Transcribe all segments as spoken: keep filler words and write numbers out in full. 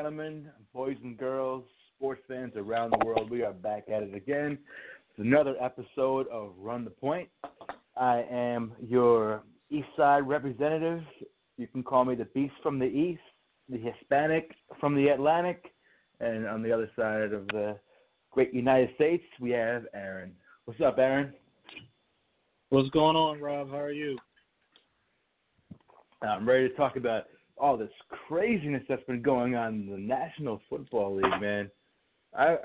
gentlemen, boys and girls, sports fans around the world, we are back at it again. It's another episode of Run the Point. I am your East Side representative. You can call me the Beast from the East, the Hispanic from the Atlantic, and on the other side of the great United States, we have Aaron. What's up, Aaron? What's going on, Rob? How are you? I'm ready to talk about all this craziness that's been going on in the National Football League, man. I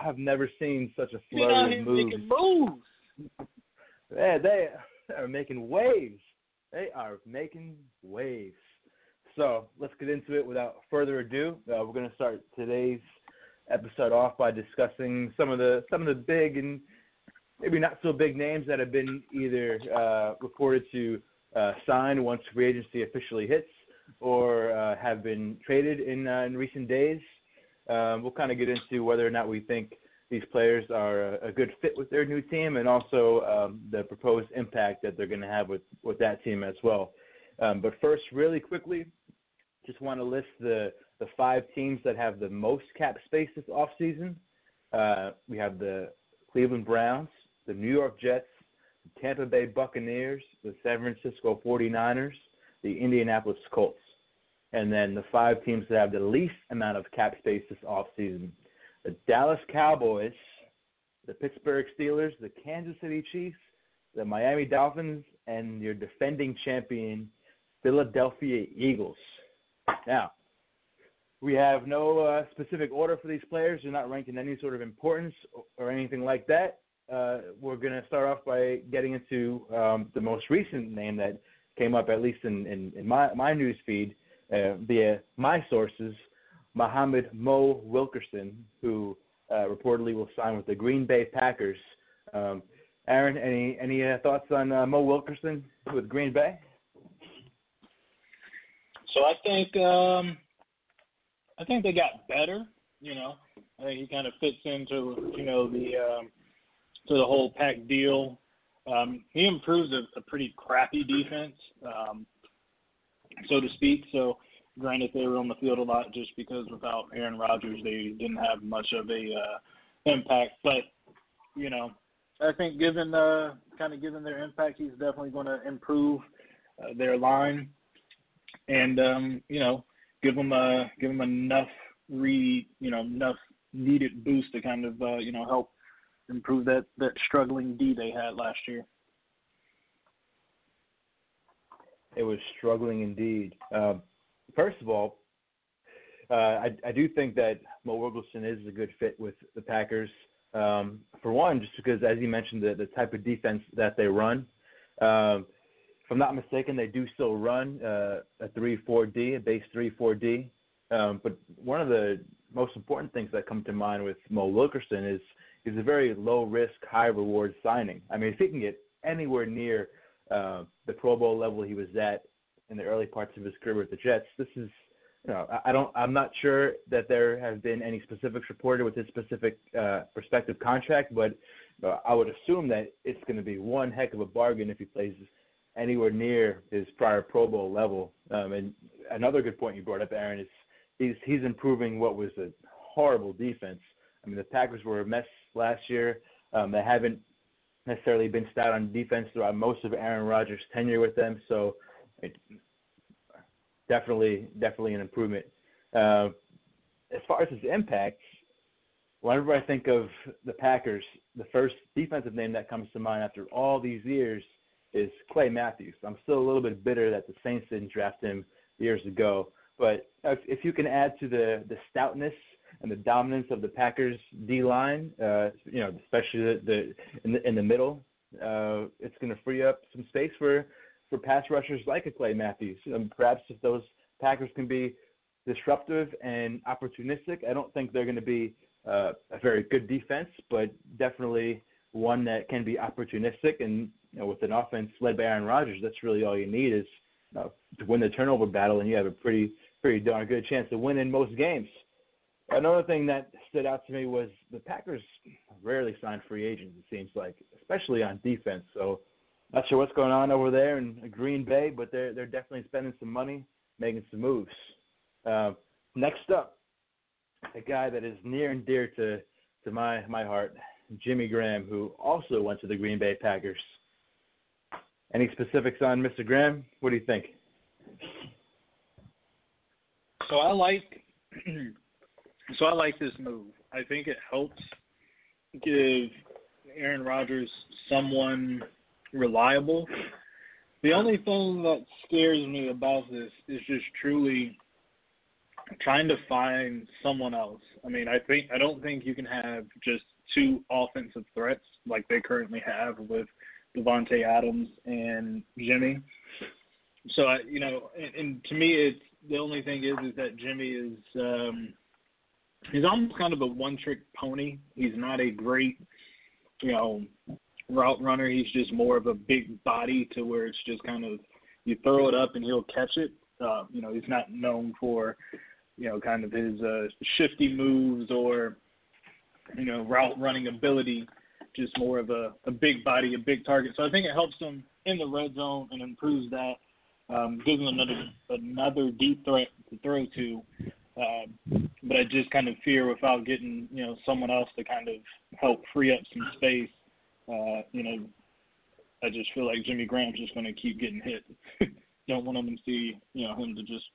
I've never seen such a flurry of moves. Making moves. Yeah, they are making waves. They are making waves. So let's get into it without further ado. Uh, we're going to start today's episode off by discussing some of the some of the big and maybe not so big names that have been either uh, reported to uh, sign once free agency officially hits, or uh, have been traded in uh, in recent days. Um, we'll kind of get into whether or not we think these players are a, a good fit with their new team, and also um, the proposed impact that they're going to have with, with that team as well. Um, but first, really quickly, just want to list the, the five teams that have the most cap space this offseason. Uh, we have the Cleveland Browns, the New York Jets, the Tampa Bay Buccaneers, the San Francisco forty-niners, the Indianapolis Colts, and then the five teams that have the least amount of cap space this offseason: the Dallas Cowboys, the Pittsburgh Steelers, the Kansas City Chiefs, the Miami Dolphins, and your defending champion, Philadelphia Eagles. Now, we have no uh, specific order for these players. They're not ranked in any sort of importance or anything like that. Uh, we're going to start off by getting into um, the most recent name that came up, at least in, in, in my, my news feed, uh, via my sources, Muhammad Mo Wilkerson, who uh, reportedly will sign with the Green Bay Packers. Um, Aaron, any any uh, thoughts on uh, Mo Wilkerson with Green Bay? So I think um, I think they got better. You know, I think he kind of fits into you know the um, to the whole pack deal. Um, he improves a, a pretty crappy defense, um, so to speak. So, granted, they were on the field a lot just because without Aaron Rodgers, they didn't have much of a uh, impact. But, you know, I think given uh, kind of given their impact, he's definitely going to improve uh, their line and, um, you know, give them, uh, give them enough, re, you know, enough needed boost to kind of, uh, you know, help improve that, that struggling D they had last year. It was struggling indeed. Uh, first of all, uh, I, I do think that Mo Wilkerson is a good fit with the Packers. Um, for one, just because, as you mentioned, the, the type of defense that they run. Um, if I'm not mistaken, they do still run uh, a three four D, a base three four D. Um, but one of the most important things that come to mind with Mo Wilkerson is he's a very low-risk, high-reward signing. I mean, if he can get anywhere near uh, the Pro Bowl level he was at in the early parts of his career with the Jets, this is You know, I don't. I'm not sure that there have been any specifics reported with his specific uh, prospective contract, but uh, I would assume that it's going to be one heck of a bargain if he plays anywhere near his prior Pro Bowl level. Um, and another good point you brought up, Aaron, is he's he's improving what was a horrible defense. I mean, the Packers were a mess last year. Um, they haven't necessarily been stout on defense throughout most of Aaron Rodgers' tenure with them, so. It, Definitely, definitely an improvement. Uh, as far as his impact, whenever I think of the Packers, the first defensive name that comes to mind after all these years is Clay Matthews. I'm still a little bit bitter that the Saints didn't draft him years ago. But if, if you can add to the, the stoutness and the dominance of the Packers D-line, uh, you know, especially the, the in the in the middle, uh, it's going to free up some space for – for pass rushers like a Clay Matthews. And perhaps if those Packers can be disruptive and opportunistic, I don't think they're going to be uh, a very good defense, but definitely one that can be opportunistic. And you know, with an offense led by Aaron Rodgers, that's really all you need is you know, to win the turnover battle, and you have a pretty, pretty darn good chance to win in most games. Another thing that stood out to me was the Packers rarely sign free agents, it seems like, especially on defense. So, not sure what's going on over there in Green Bay, but they're, they're definitely spending some money, making some moves. Uh, next up, a guy that is near and dear to, to my, my heart, Jimmy Graham, who also went to the Green Bay Packers. Any specifics on Mister Graham? What do you think? So I like so I like this move. I think it helps give Aaron Rodgers someone reliable. The only thing that scares me about this is just truly trying to find someone else. I mean, I think I don't think you can have just two offensive threats like they currently have with Devontae Adams and Jimmy. So, I, you know, and, and to me, it's the only thing is is that Jimmy is um, he's almost kind of a one-trick pony. He's not a great, you know, route runner. He's just more of a big body to where it's just kind of you throw it up and he'll catch it. Uh, you know, he's not known for, you know, kind of his uh, shifty moves or, you know, route running ability. Just more of a, a big body, a big target. So I think it helps them in the red zone and improves that. Um, gives them another another deep threat to throw to. Uh, but I just kind of fear without getting, you know, someone else to kind of help free up some space. Uh, you know, I just feel like Jimmy Graham's just going to keep getting hit. Don't want him to see, you know, him to just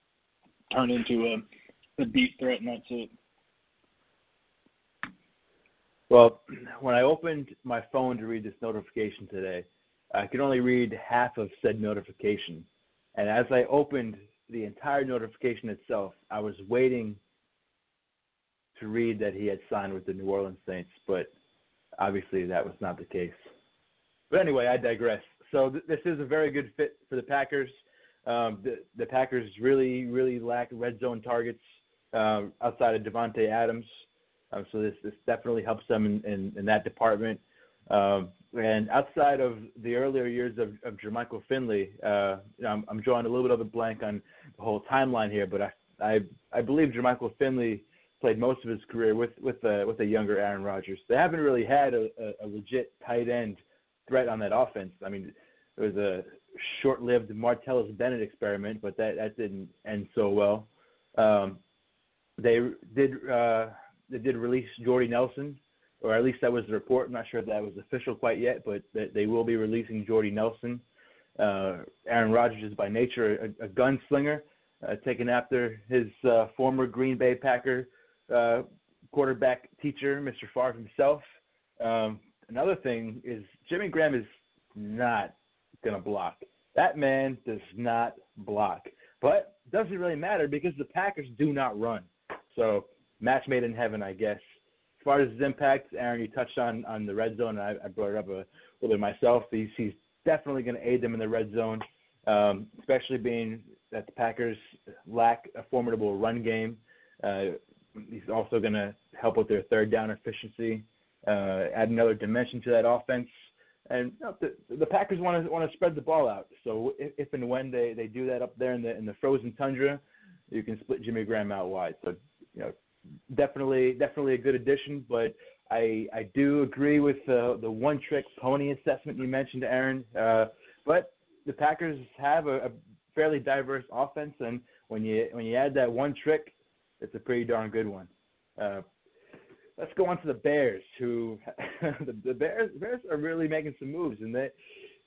turn into a, a deep threat and that's it. Well, when I opened my phone to read this notification today, I could only read half of said notification. And as I opened the entire notification itself, I was waiting to read that he had signed with the New Orleans Saints, but obviously that was not the case. But anyway, I digress. So th- this is a very good fit for the Packers. Um, the, the Packers really, really lack red zone targets um, outside of Devontae Adams. Um, so this, this definitely helps them in, in, in that department. Um, and outside of the earlier years of, of Jermichael Finley, uh, you know, I'm, I'm drawing a little bit of a blank on the whole timeline here, but I I, I believe Jermichael Finley played most of his career with with a, with a younger Aaron Rodgers. They haven't really had a, a, a legit tight end threat on that offense. I mean, it was a short-lived Martellus Bennett experiment, but that, that didn't end so well. Um, they did uh, they did release Jordy Nelson, or at least that was the report. I'm not sure if that was official quite yet, but they will be releasing Jordy Nelson. Uh, Aaron Rodgers is by nature a, a gunslinger, uh, taken after his uh, former Green Bay Packer uh, quarterback teacher, Mister Favre himself. Um, another thing is Jimmy Graham is not going to block. That man does not block. But it doesn't really matter because the Packers do not run. So match made in heaven, I guess. As far as his impact, Aaron, you touched on, on the red zone, and I, I brought it up a little bit myself. He's, he's definitely going to aid them in the red zone, um, especially being that the Packers lack a formidable run game. Uh, he's also going to help with their third down efficiency, uh, add another dimension to that offense. And you know, the, the Packers want to want to spread the ball out. So if, if and when they, they do that up there in the in the frozen tundra, you can split Jimmy Graham out wide. So you know. Definitely, definitely a good addition, but I I do agree with the the one-trick pony assessment you mentioned, Aaron. Uh, but the Packers have a, a fairly diverse offense, and when you when you add that one trick, it's a pretty darn good one. Uh, let's go on to the Bears, who the, the Bears Bears are really making some moves, and they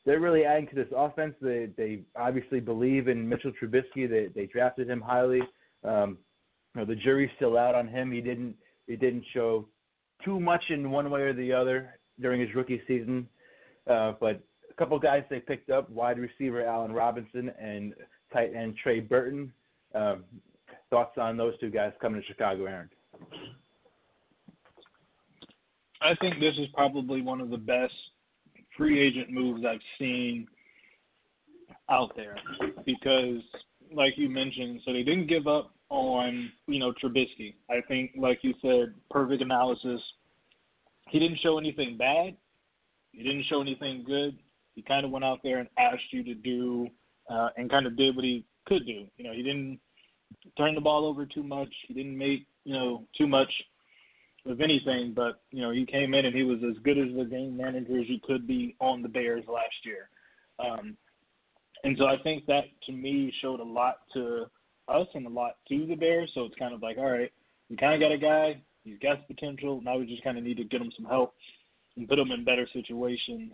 they're really adding to this offense. They they obviously believe in Mitchell Trubisky. They they drafted him highly. Um, You know, the jury's still out on him. He didn't he didn't show too much in one way or the other during his rookie season. Uh, but a couple guys they picked up, wide receiver Allen Robinson and tight end Trey Burton. Um, thoughts on those two guys coming to Chicago, Aaron? I think this is probably one of the best free agent moves I've seen out there because, like you mentioned, so they didn't give up on, you know, Trubisky. I think, like you said, perfect analysis. He didn't show anything bad. He didn't show anything good. He kind of went out there and asked you to do uh, and kind of did what he could do. You know, he didn't turn the ball over too much. He didn't make, you know, too much of anything. But, you know, he came in and he was as good as the game manager as he could be on the Bears last year. Um, and so I think that, to me, showed a lot to us and a lot to the Bears, so it's kind of like, all right, we kind of got a guy. He's got the potential. Now we just kind of need to get him some help and put him in better situations.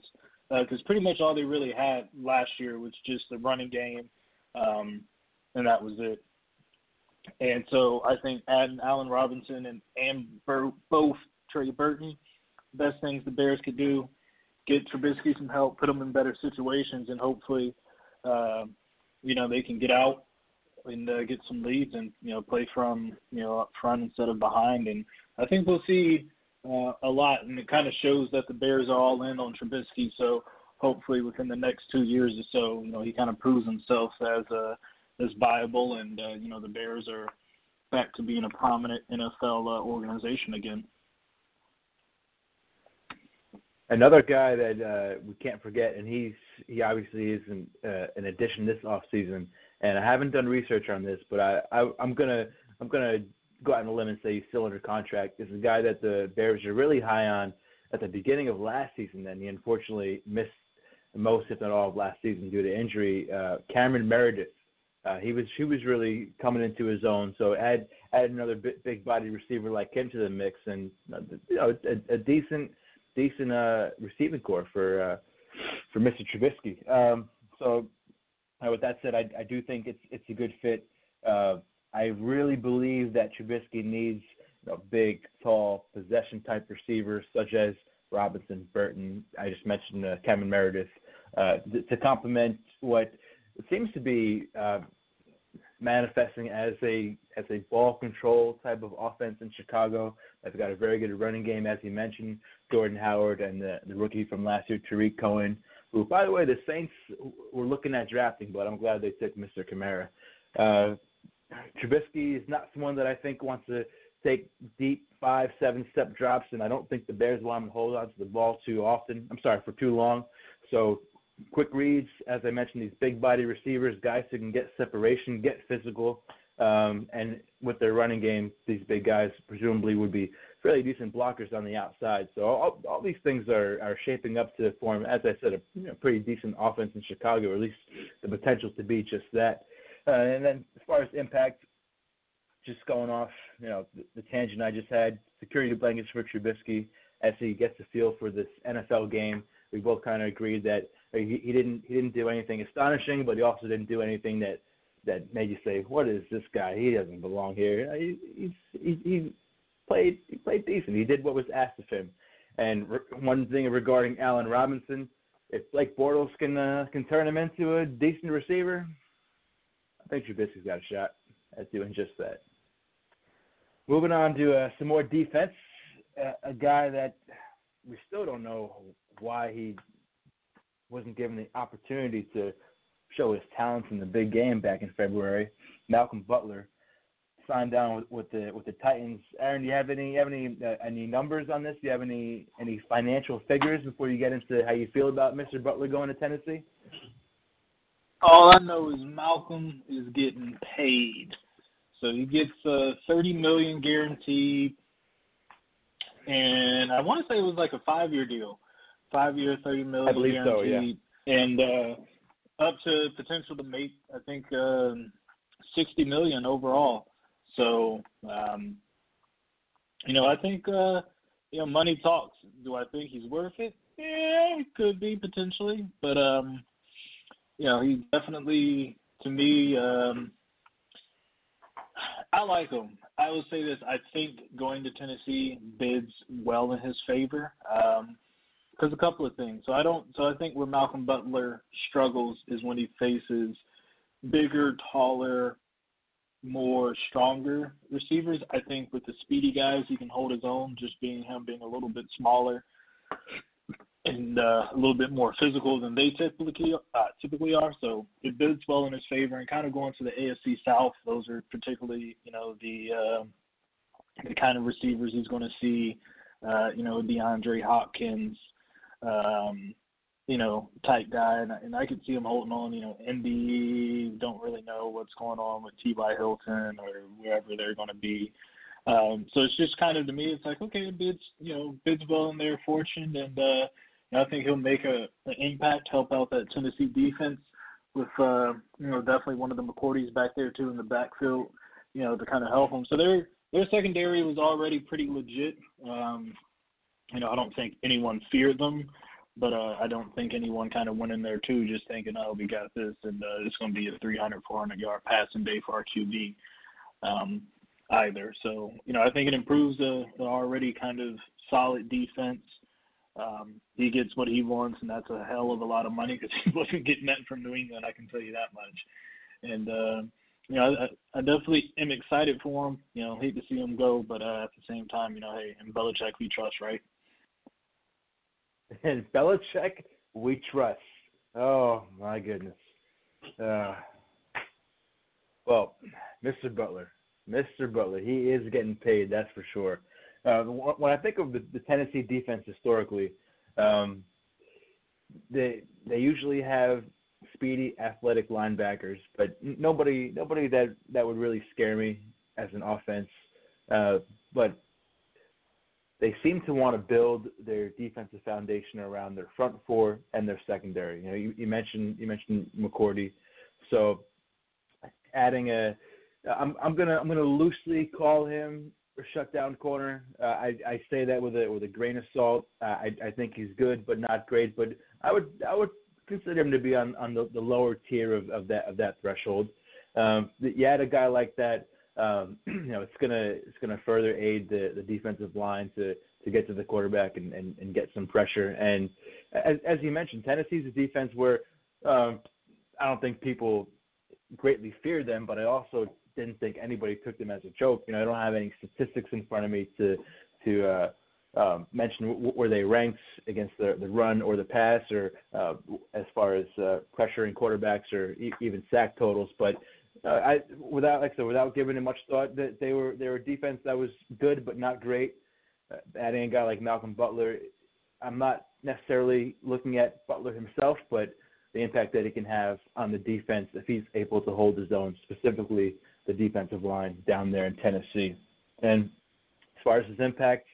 Because uh, pretty much all they really had last year was just the running game, um, and that was it. And so I think adding Allen Robinson and, and Bur- both Trey Burton, best things the Bears could do, get Trubisky some help, put him in better situations, and hopefully, uh, you know, they can get out and uh, get some leads and, you know, play from, you know, up front instead of behind. And I think we'll see uh, a lot, and it kind of shows that the Bears are all in on Trubisky. So hopefully within the next two years or so, you know, he kind of proves himself as a as viable, and, uh, you know, the Bears are back to being a prominent N F L uh, organization again. Another guy that uh, we can't forget, and he's he obviously is an, uh, an addition this offseason, and I haven't done research on this, but I, I, I'm gonna I'm gonna go out on a limb and say he's still under contract. This is a guy that the Bears are really high on at the beginning of last season, and he unfortunately missed most, if not all, of last season due to injury. Uh, Cameron Meredith, uh, he was he was really coming into his own. So add add another big body receiver like him to the mix, and you know, a, a decent. Decent uh, receiving corps for uh, for Mister Trubisky. Um, so, uh, with that said, I, I do think it's it's a good fit. Uh, I really believe that Trubisky needs you know, big, tall, possession-type receivers such as Robinson, Burton. I just mentioned uh, Cameron Meredith uh, th- to complement what seems to be uh, manifesting as a as a ball control type of offense in Chicago. They've got a very good running game, as you mentioned. Jordan Howard and the, the rookie from last year, Tariq Cohen, who, by the way, the Saints were looking at drafting, but I'm glad they took Mister Kamara. Uh, Trubisky is not someone that I think wants to take deep five, seven-step drops, and I don't think the Bears want him to hold on to the ball too often. I'm sorry, for too long. So quick reads, as I mentioned, these big-body receivers, guys who can get separation, get physical, um, and with their running game, these big guys presumably would be fairly decent blockers on the outside. So all, all these things are, are shaping up to form, as I said, a you know, pretty decent offense in Chicago, or at least the potential to be just that. Uh, and then as far as impact, just going off, you know, the, the tangent I just had, security blankets for Trubisky as he gets a feel for this N F L game. We both kind of agreed that he, he didn't he didn't do anything astonishing, but he also didn't do anything that, that made you say, what is this guy? He doesn't belong here. He, he's he, he, Played, he played decent. He did what was asked of him. And re- one thing regarding Allen Robinson, if Blake Bortles can uh, can turn him into a decent receiver, I think Trubisky's got a shot at doing just that. Moving on to uh, some more defense, uh, a guy that we still don't know why he wasn't given the opportunity to show his talents in the big game back in February, Malcolm Butler. Signed down with, with the with the Titans. Aaron, do you have any have any uh, any numbers on this? Do you have any any financial figures before you get into how you feel about Mister Butler going to Tennessee? All I know is Malcolm is getting paid, so he gets uh, thirty million guaranteed, and I want to say it was like a five year deal, five year thirty million. I believe guaranteed. So, yeah. And uh, up to potential to make I think uh, sixty million overall. So, um, you know, I think, uh, you know, money talks. Do I think he's worth it? Yeah, it could be potentially. But, um, you know, he definitely, to me, um, I like him. I will say this. I think going to Tennessee bids well in his favor um, because a couple of things. So I don't. So I think where Malcolm Butler struggles is when he faces bigger, taller, more stronger receivers. I think with the speedy guys, he can hold his own, just being him being a little bit smaller and uh, a little bit more physical than they typically uh, typically are. So it bids well in his favor. And kind of going to the A F C South, those are particularly, you know, the uh, the kind of receivers he's going to see, uh, you know, DeAndre Hopkins, um, you know, type guy, and, and I could see him holding on, you know, N B A, don't really know what's going on with T Y Hilton or wherever they're going to be. Um, so it's just kind of, to me, it's like, okay, it bids, you know, bids well in their fortune, and uh, you know, I think he'll make a, an impact, help out that Tennessee defense with, uh, you know, definitely one of the McCourties back there, too, in the backfield, you know, to kind of help him. So they're their secondary was already pretty legit. Um, you know, I don't think anyone feared them, but uh, I don't think anyone kind of went in there too just thinking, oh, we got this, and uh, it's going to be a three hundred, four hundred yard passing day for our Q B um, either. So, you know, I think it improves the, the already kind of solid defense. Um, he gets what he wants, and that's a hell of a lot of money because he wasn't getting that from New England, I can tell you that much. And, uh, you know, I, I definitely am excited for him. You know, hate to see him go, but uh, at the same time, you know, hey, in Belichick we trust, right? In Belichick we trust. Oh, my goodness. Uh, well, Mister Butler, Mister Butler, he is getting paid, that's for sure. Uh, when I think of the, the Tennessee defense historically, um, they they usually have speedy, athletic linebackers, but nobody nobody that, that would really scare me as an offense. Uh, but they seem to want to build their defensive foundation around their front four and their secondary. You know, you, you mentioned you mentioned McCourty, so adding a, I'm I'm gonna I'm gonna loosely call him shutdown corner. Uh, I I say that with a with a grain of salt. Uh, I I think he's good, but not great. But I would I would consider him to be on, on the, the lower tier of, of that of that threshold. Um, you add a guy like that, um, you know, it's gonna it's gonna further aid the, the defensive line to, to get to the quarterback and, and, and get some pressure. And as as you mentioned, Tennessee's a defense where um, I don't think people greatly fear them, but I also didn't think anybody took them as a joke. You know, I don't have any statistics in front of me to to uh, um, mention w- where they ranked against the, the run or the pass, or uh, as far as uh, pressuring quarterbacks or e- even sack totals. But uh, I, without like I said, without giving it much thought, that they were they were a defense that was good but not great. Uh, adding a guy like Malcolm Butler, I'm not necessarily looking at Butler himself, but the impact that he can have on the defense if he's able to hold his own, specifically the defensive line down there in Tennessee. And as far as his impact,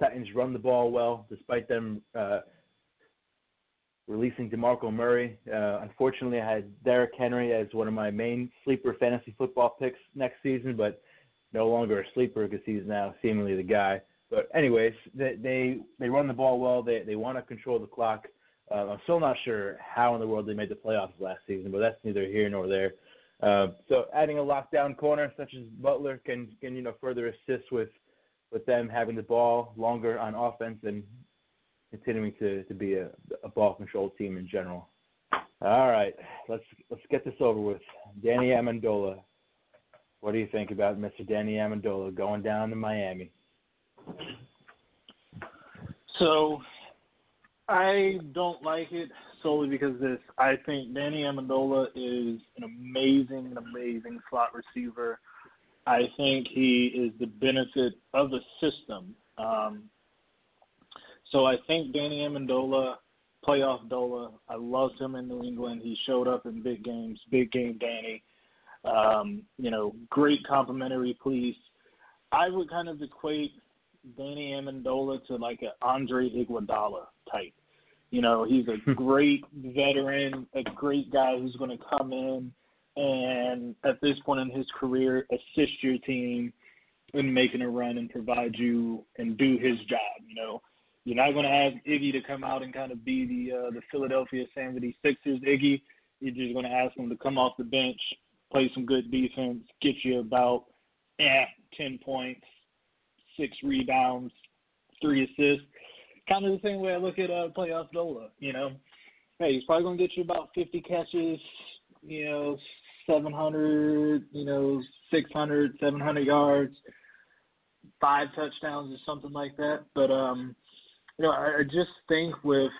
Titans run the ball well, despite them uh, releasing DeMarco Murray. Uh, unfortunately, I had Derrick Henry as one of my main sleeper fantasy football picks next season, but no longer a sleeper because he's now seemingly the guy. But anyways, they they, they run the ball well. They, they want to control the clock. Uh, I'm still not sure how in the world they made the playoffs last season, but that's neither here nor there. Uh, so adding a lockdown corner such as Butler can, can you know, further assist with, with them having the ball longer on offense and continuing to, to be a, a ball control team in general. All right, let's let's get this over with. Danny Amendola, what do you think about Mister Danny Amendola going down to Miami? So I don't like it solely because of this. I think Danny Amendola is an amazing, amazing slot receiver. I think he is the benefit of the system. Um, so I think Danny Amendola, playoff Dola, I loved him in New England. He showed up in big games, big game Danny. Um, you know, great complimentary piece. I would kind of equate Danny Amendola to like an Andre Iguodala type. You know, he's a great veteran, a great guy who's going to come in and at this point in his career assist your team in making a run and provide you and do his job. You know, you're not going to have Iggy to come out and kind of be the uh, the Philadelphia seventy-sixers Iggy. You're just going to ask him to come off the bench, play some good defense, get you about eh, ten points, six rebounds, three assists. Kind of the same way I look at uh, playoff Dola, you know. Hey, he's probably going to get you about fifty catches, you know, seven hundred, you know, six hundred, seven hundred yards, five touchdowns or something like that. But, um, you know, I, I just think with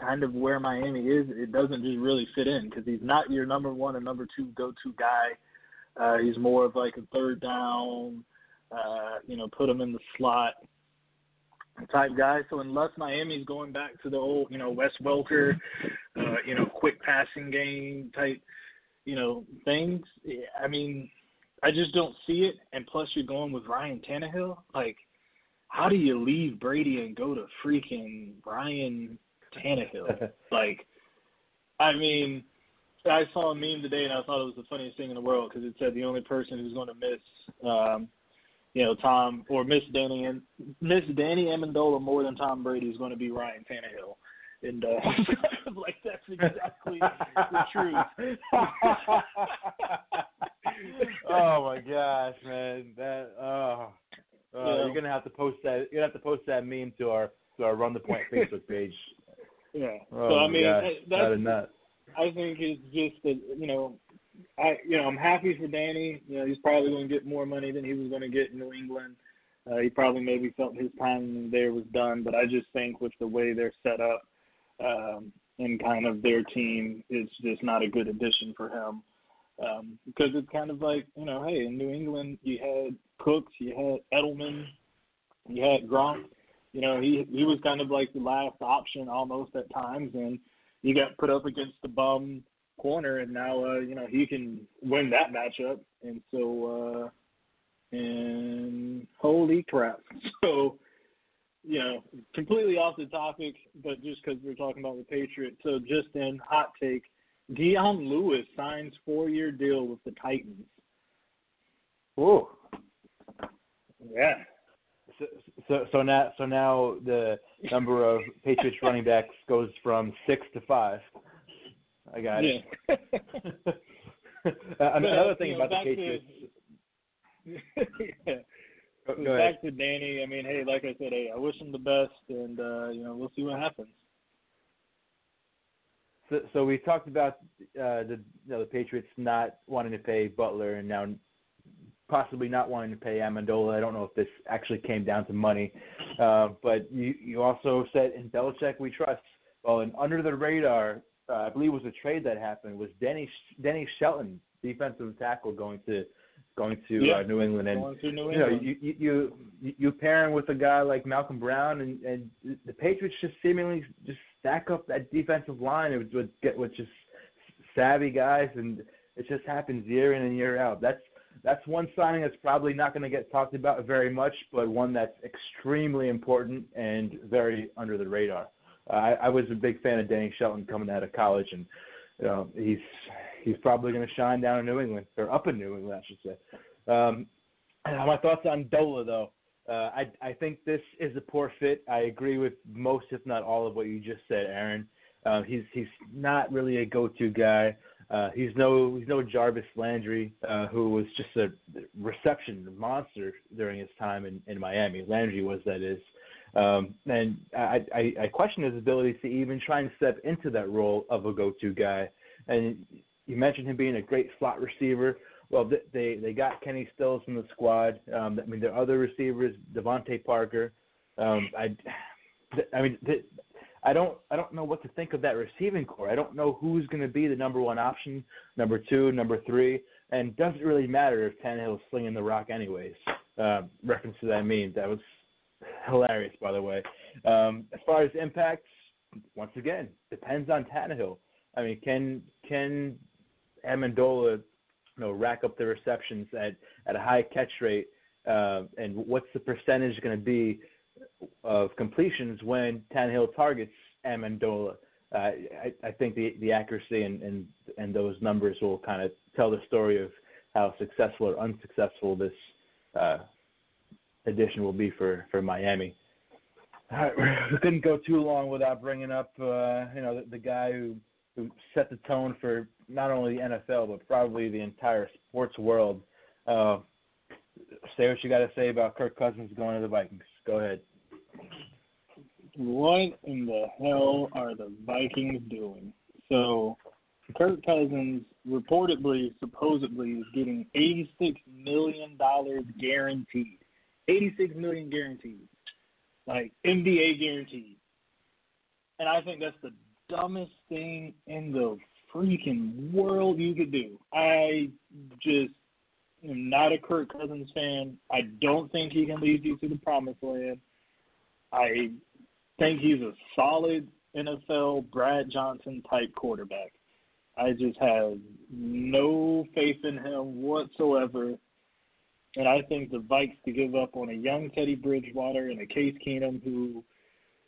kind of where Miami is, it doesn't just really fit in because he's not your number one and number two go-to guy. Uh, he's more of like a third down, uh, you know, put him in the slot type guy. So unless Miami's going back to the old, you know, Wes Welker, uh, you know, quick passing game type, you know, things, I mean, I just don't see it. And plus you're going with Ryan Tannehill. Like, how do you leave Brady and go to freaking Ryan Tannehill? Like, I mean, I saw a meme today and I thought it was the funniest thing in the world because it said the only person who's going to miss um, – you know, Tom or Miss Danny and Miss Danny Amendola more than Tom Brady is going to be Ryan Tannehill. And uh, like that's exactly the truth. Oh my gosh, man! That oh, uh, yeah. You're gonna have to post that. You're gonna have to post that meme to our to our Run the Point Facebook page. Yeah. Oh, so I mean, gosh, that's. That I think it's just that you know, I you know I'm happy for Danny. You know, he's probably gonna get more money than he was gonna get in New England. Uh, he probably maybe felt his time there was done. But I just think with the way they're set up. Um, and kind of their team is just not a good addition for him um, because it's kind of like, you know, hey, in New England you had Cooks, you had Edelman, you had Gronk. You know, he he was kind of like the last option almost at times, and he got put up against the bum corner, and now, uh, you know, he can win that matchup. And so, uh, and holy crap. So, you know, completely off the topic, but just because we're talking about the Patriots. So just in hot take, Dion Lewis signs four-year deal with the Titans. Ooh. Yeah. So so, so now so now the number of Patriots running backs goes from six to five. I got it. Yeah. Another thing about the Patriots. Yeah. Go back ahead. To Danny. I mean, hey, like I said, hey, I wish him the best, and uh, you know, we'll see what happens. So, so we talked about uh, the you know, the Patriots not wanting to pay Butler, and now possibly not wanting to pay Amendola. I don't know if this actually came down to money, uh, but you you also said in Belichick we trust. Well, and under the radar, uh, I believe was a trade that happened was Denny Denny Shelton, defensive tackle, going to. Going to yeah. uh, New England, and New England. You know, you you you, you pairing with a guy like Malcolm Brown, and, and the Patriots just seemingly just stack up that defensive line with with, get, with just savvy guys, and it just happens year in and year out. That's that's one signing that's probably not going to get talked about very much, but one that's extremely important and very under the radar. Uh, I, I was a big fan of Danny Shelton coming out of college, and you know, he's. He's probably going to shine down in New England, or up in New England, I should say. Um, my thoughts on Dola, though. Uh, I, I think this is a poor fit. I agree with most, if not all, of what you just said, Aaron. Uh, he's he's not really a go-to guy. Uh, he's no he's no Jarvis Landry, uh, who was just a reception monster during his time in, in Miami. Landry was, that is. Um, and I, I, I question his ability to even try and step into that role of a go-to guy. And you mentioned him being a great slot receiver. Well, they they got Kenny Stills from the squad. Um, I mean, their other receivers, Devontae Parker. Um, I, I mean, I don't I don't know what to think of that receiving core. I don't know who's going to be the number one option, number two, number three, and doesn't really matter if Tannehill's slinging the rock anyways. Uh, reference to that meme. That was hilarious, by the way. Um, as far as impacts, once again, depends on Tannehill. I mean, can can Amendola, you know, rack up the receptions at, at a high catch rate, uh, and what's the percentage going to be of completions when Tannehill targets Amendola? Uh, I, I think the the accuracy and, and, and those numbers will kind of tell the story of how successful or unsuccessful this uh, addition will be for, for Miami. All right, we couldn't go too long without bringing up, uh, you know, the, the guy who – who set the tone for not only the N F L but probably the entire sports world. Uh, say what you got to say about Kirk Cousins going to the Vikings. Go ahead. What in the hell are the Vikings doing? So Kirk Cousins reportedly, supposedly, is getting eighty-six million dollars guaranteed. eighty-six million dollars guaranteed. Like, N B A guaranteed. And I think that's the dumbest thing in the freaking world you could do. I just am not a Kirk Cousins fan. I don't think he can lead you to the promised land. I think he's a solid N F L Brad Johnson type quarterback. I just have no faith in him whatsoever. And I think the Vikes to give up on a young Teddy Bridgewater and a Case Keenum who,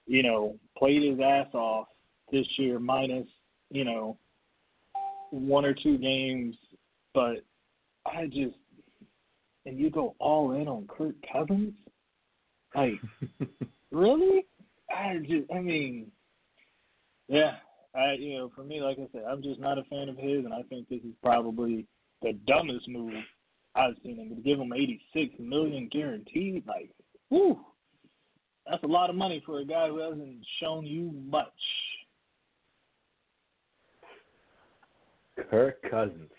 you know, played his ass off this year, minus, you know, one or two games, but I just and you go all in on Kirk Cousins? Like, really? I just, I mean, yeah. I, you know, for me, like I said, I'm just not a fan of his, and I think this is probably the dumbest move I've seen him. To give him eighty-six million dollars guaranteed, like, whew, that's a lot of money for a guy who hasn't shown you much. Kirk Cousins.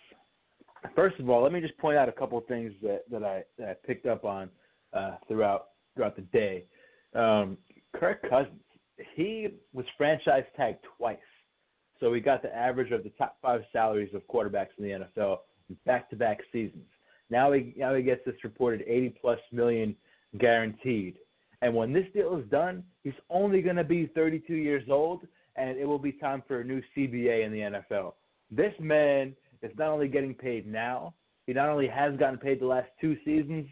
First of all, let me just point out a couple of things that, that, I, that I picked up on uh, throughout throughout the day. Um, Kirk Cousins, he was franchise tagged twice. So we got the average of the top five salaries of quarterbacks in the N F L in back-to-back seasons. Now he now he gets this reported eighty plus million guaranteed. And when this deal is done, he's only going to be thirty-two years old, and it will be time for a new C B A in the N F L. This man is not only getting paid now, he not only has gotten paid the last two seasons,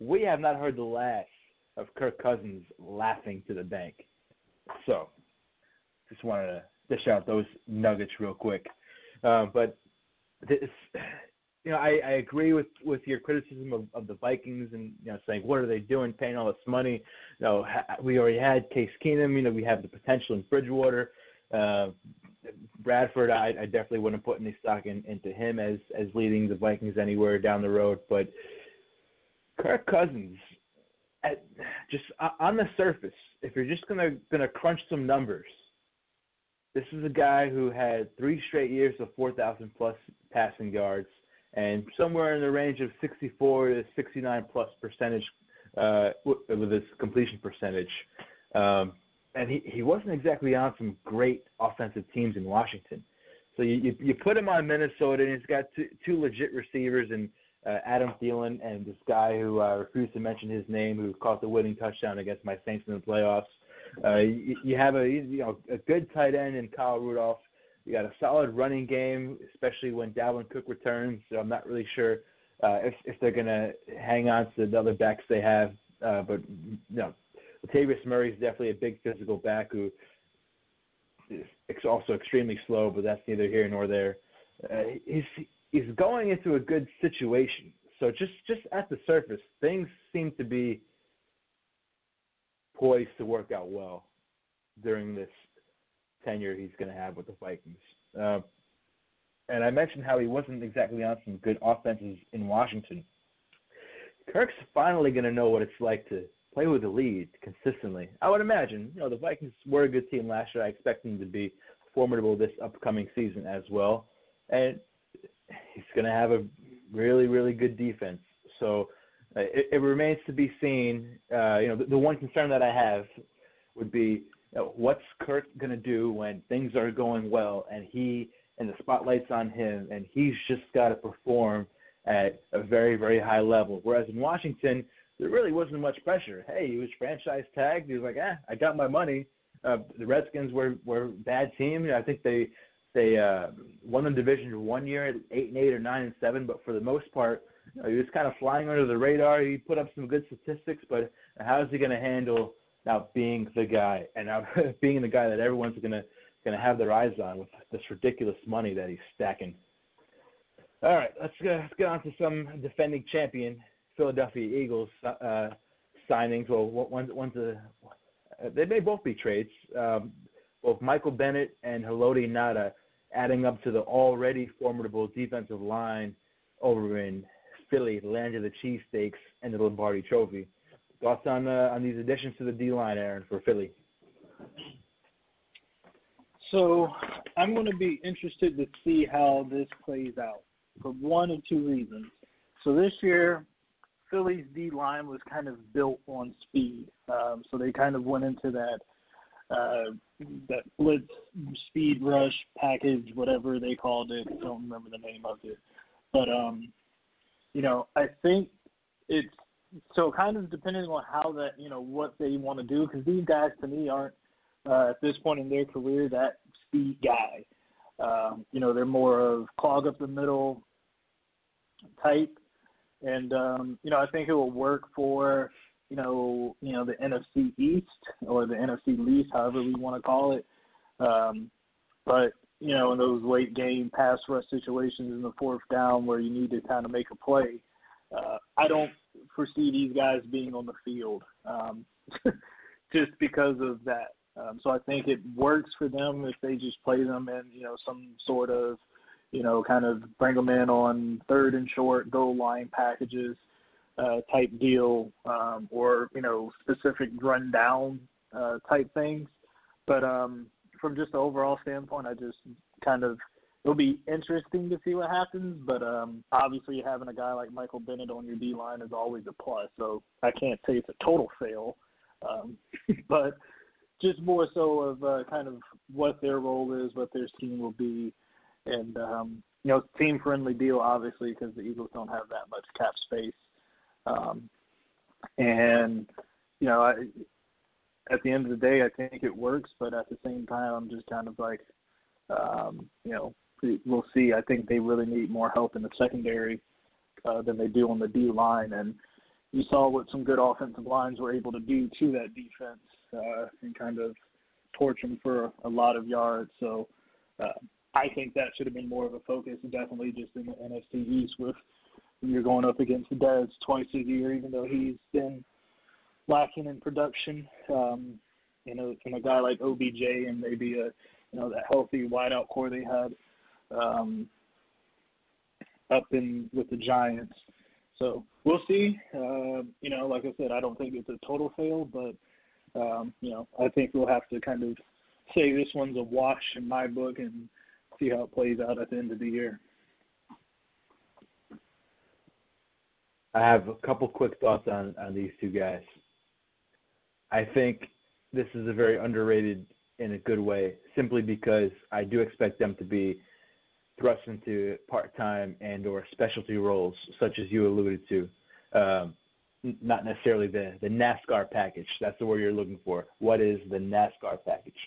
we have not heard the last of Kirk Cousins laughing to the bank. So just wanted to dish out those nuggets real quick. Uh, but, this, you know, I, I agree with, with your criticism of, of the Vikings and, you know, saying, what are they doing paying all this money? You know, we already had Case Keenum. You know, we have the potential in Bridgewater. Uh, Bradford, I, I definitely wouldn't put any stock in, into him as, as leading the Vikings anywhere down the road. But Kirk Cousins, at, just on the surface, if you're just going to going to crunch some numbers, this is a guy who had three straight years of four thousand plus passing yards and somewhere in the range of sixty-four to sixty-nine plus percentage uh, with his completion percentage. Um, and he, he wasn't exactly on some great offensive teams in Washington. So you you, you put him on Minnesota, and he's got two, two legit receivers in uh, Adam Thielen and this guy who I uh, refuse to mention his name, who caught the winning touchdown against my Saints in the playoffs. Uh, you, you have a you know a good tight end in Kyle Rudolph. You got a solid running game, especially when Dalvin Cook returns. So I'm not really sure uh, if if they're gonna hang on to the other backs they have. Uh, but you know, Latavius Murray is definitely a big physical back who is also extremely slow. But that's neither here nor there. Uh, he's he's going into a good situation. So just just at the surface, things seem to be poised to work out well during this tenure he's going to have with the Vikings. Uh, and I mentioned how he wasn't exactly on some good offenses in Washington. Kirk's finally going to know what it's like to play with the lead consistently. I would imagine, you know, the Vikings were a good team last year. I expect them to be formidable this upcoming season as well. And he's going to have a really, really good defense. So, It, it remains to be seen. Uh, you know, the, the one concern that I have would be, you know, what's Kirk going to do when things are going well and he and the spotlight's on him and he's just got to perform at a very, very high level. Whereas in Washington, there really wasn't much pressure. Hey, he was franchise tagged. He was like, ah, I got my money. Uh, the Redskins were were a bad team. You know, I think they they uh, won the division one year, eight and eight or nine and seven, but for the most part, he was kind of flying under the radar. He put up some good statistics, but how is he going to handle now being the guy and now being the guy that everyone's going to going to have their eyes on with this ridiculous money that he's stacking? All right, let's go, let's get on to some defending champion Philadelphia Eagles uh, signings. Well, one's one's a, they may both be trades. Um, both Michael Bennett and Haloti Ngata adding up to the already formidable defensive line over in Philly, the land of the cheesesteaks and the Lombardi Trophy. Thoughts on uh, on these additions to the D-line, Aaron, for Philly? So I'm going to be interested to see how this plays out for one of two reasons. So this year, Philly's D-line was kind of built on speed. Um, so they kind of went into that uh, that blitz, speed rush package, whatever they called it. I don't remember the name of it. But, um, you know, I think it's so kind of depending on how that, you know, what they want to do, because these guys to me aren't uh, at this point in their career that speed guy. Um, you know, they're more of clog up the middle type, and um, you know, I think it will work for you know you know the N F C East or the N F C least, however we want to call it. Um, but you know, in those late game pass rush situations in the fourth down where you need to kind of make a play, uh, I don't foresee these guys being on the field um, just because of that. Um, so I think it works for them if they just play them in, you know, some sort of, you know, kind of bring them in on third and short, goal line packages uh, type deal um, or, you know, specific run down uh, type things. But um, from just the overall standpoint, I just kind of – it'll be interesting to see what happens. But um, obviously having a guy like Michael Bennett on your D-line is always a plus. So I can't say it's a total fail. Um, but – just more so of uh, kind of what their role is, what their team will be, and, um, you know, team-friendly deal, obviously, because the Eagles don't have that much cap space. Um, and, you know, I, at the end of the day, I think it works, but at the same time, I'm just kind of like, um, you know, we'll see. I think they really need more help in the secondary uh, than they do on the D-line, and you saw what some good offensive lines were able to do to that defense. Uh, and kind of torch him for a, a lot of yards. So uh, I think that should have been more of a focus, definitely just in the N F C East with you're going up against the Dez twice a year, even though he's been lacking in production. Um, you know, and a guy like O B J and maybe a you know that healthy wideout core they had um, up in with the Giants. So we'll see. Uh, you know, like I said, I don't think it's a total fail, but Um, you know, I think we'll have to kind of say this one's a wash in my book and see how it plays out at the end of the year. I have a couple quick thoughts on, on these two guys. I think this is a very underrated in a good way, simply because I do expect them to be thrust into part-time and or specialty roles, such as you alluded to. Um, Not necessarily the, the NASCAR package. That's the word you're looking for. What is the NASCAR package?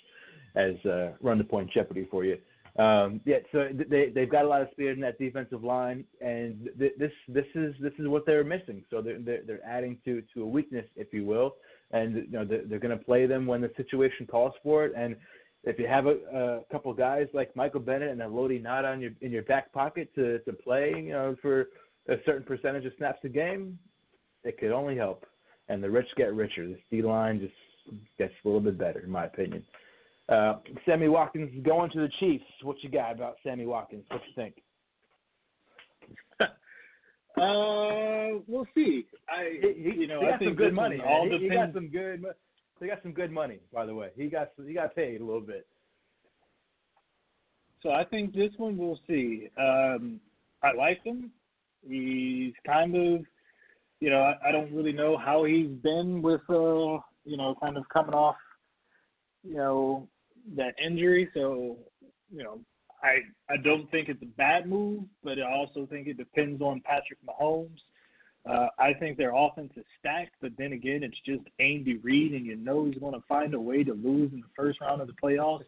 As uh, Run the Point Jeopardy for you. Um, yeah, so they they've got a lot of speed in that defensive line, and th- this this is this is what they're missing. So they're they're, they're adding to, to a weakness, if you will, and you know they're, they're going to play them when the situation calls for it. And if you have a, a couple guys like Michael Bennett and Haloti Ngata in your in your back pocket to to play, you know, for a certain percentage of snaps a game. It could only help, and the rich get richer. This D-line just gets a little bit better, in my opinion. Uh, Sammy Watkins going to the Chiefs. What you got about Sammy Watkins? What you think? uh, we'll see. I, he, you know, I think good money. All he, he got some good. They got some good money, by the way. He got he got paid a little bit. So I think this one we'll see. Um, I like him. He's kind of. You know, I, I don't really know how he's been with, uh, you know, kind of coming off, you know, that injury. So, you know, I I don't think it's a bad move, but I also think it depends on Patrick Mahomes. Uh, I think their offense is stacked, but then again, it's just Andy Reid, and you know he's going to find a way to lose in the first round of the playoffs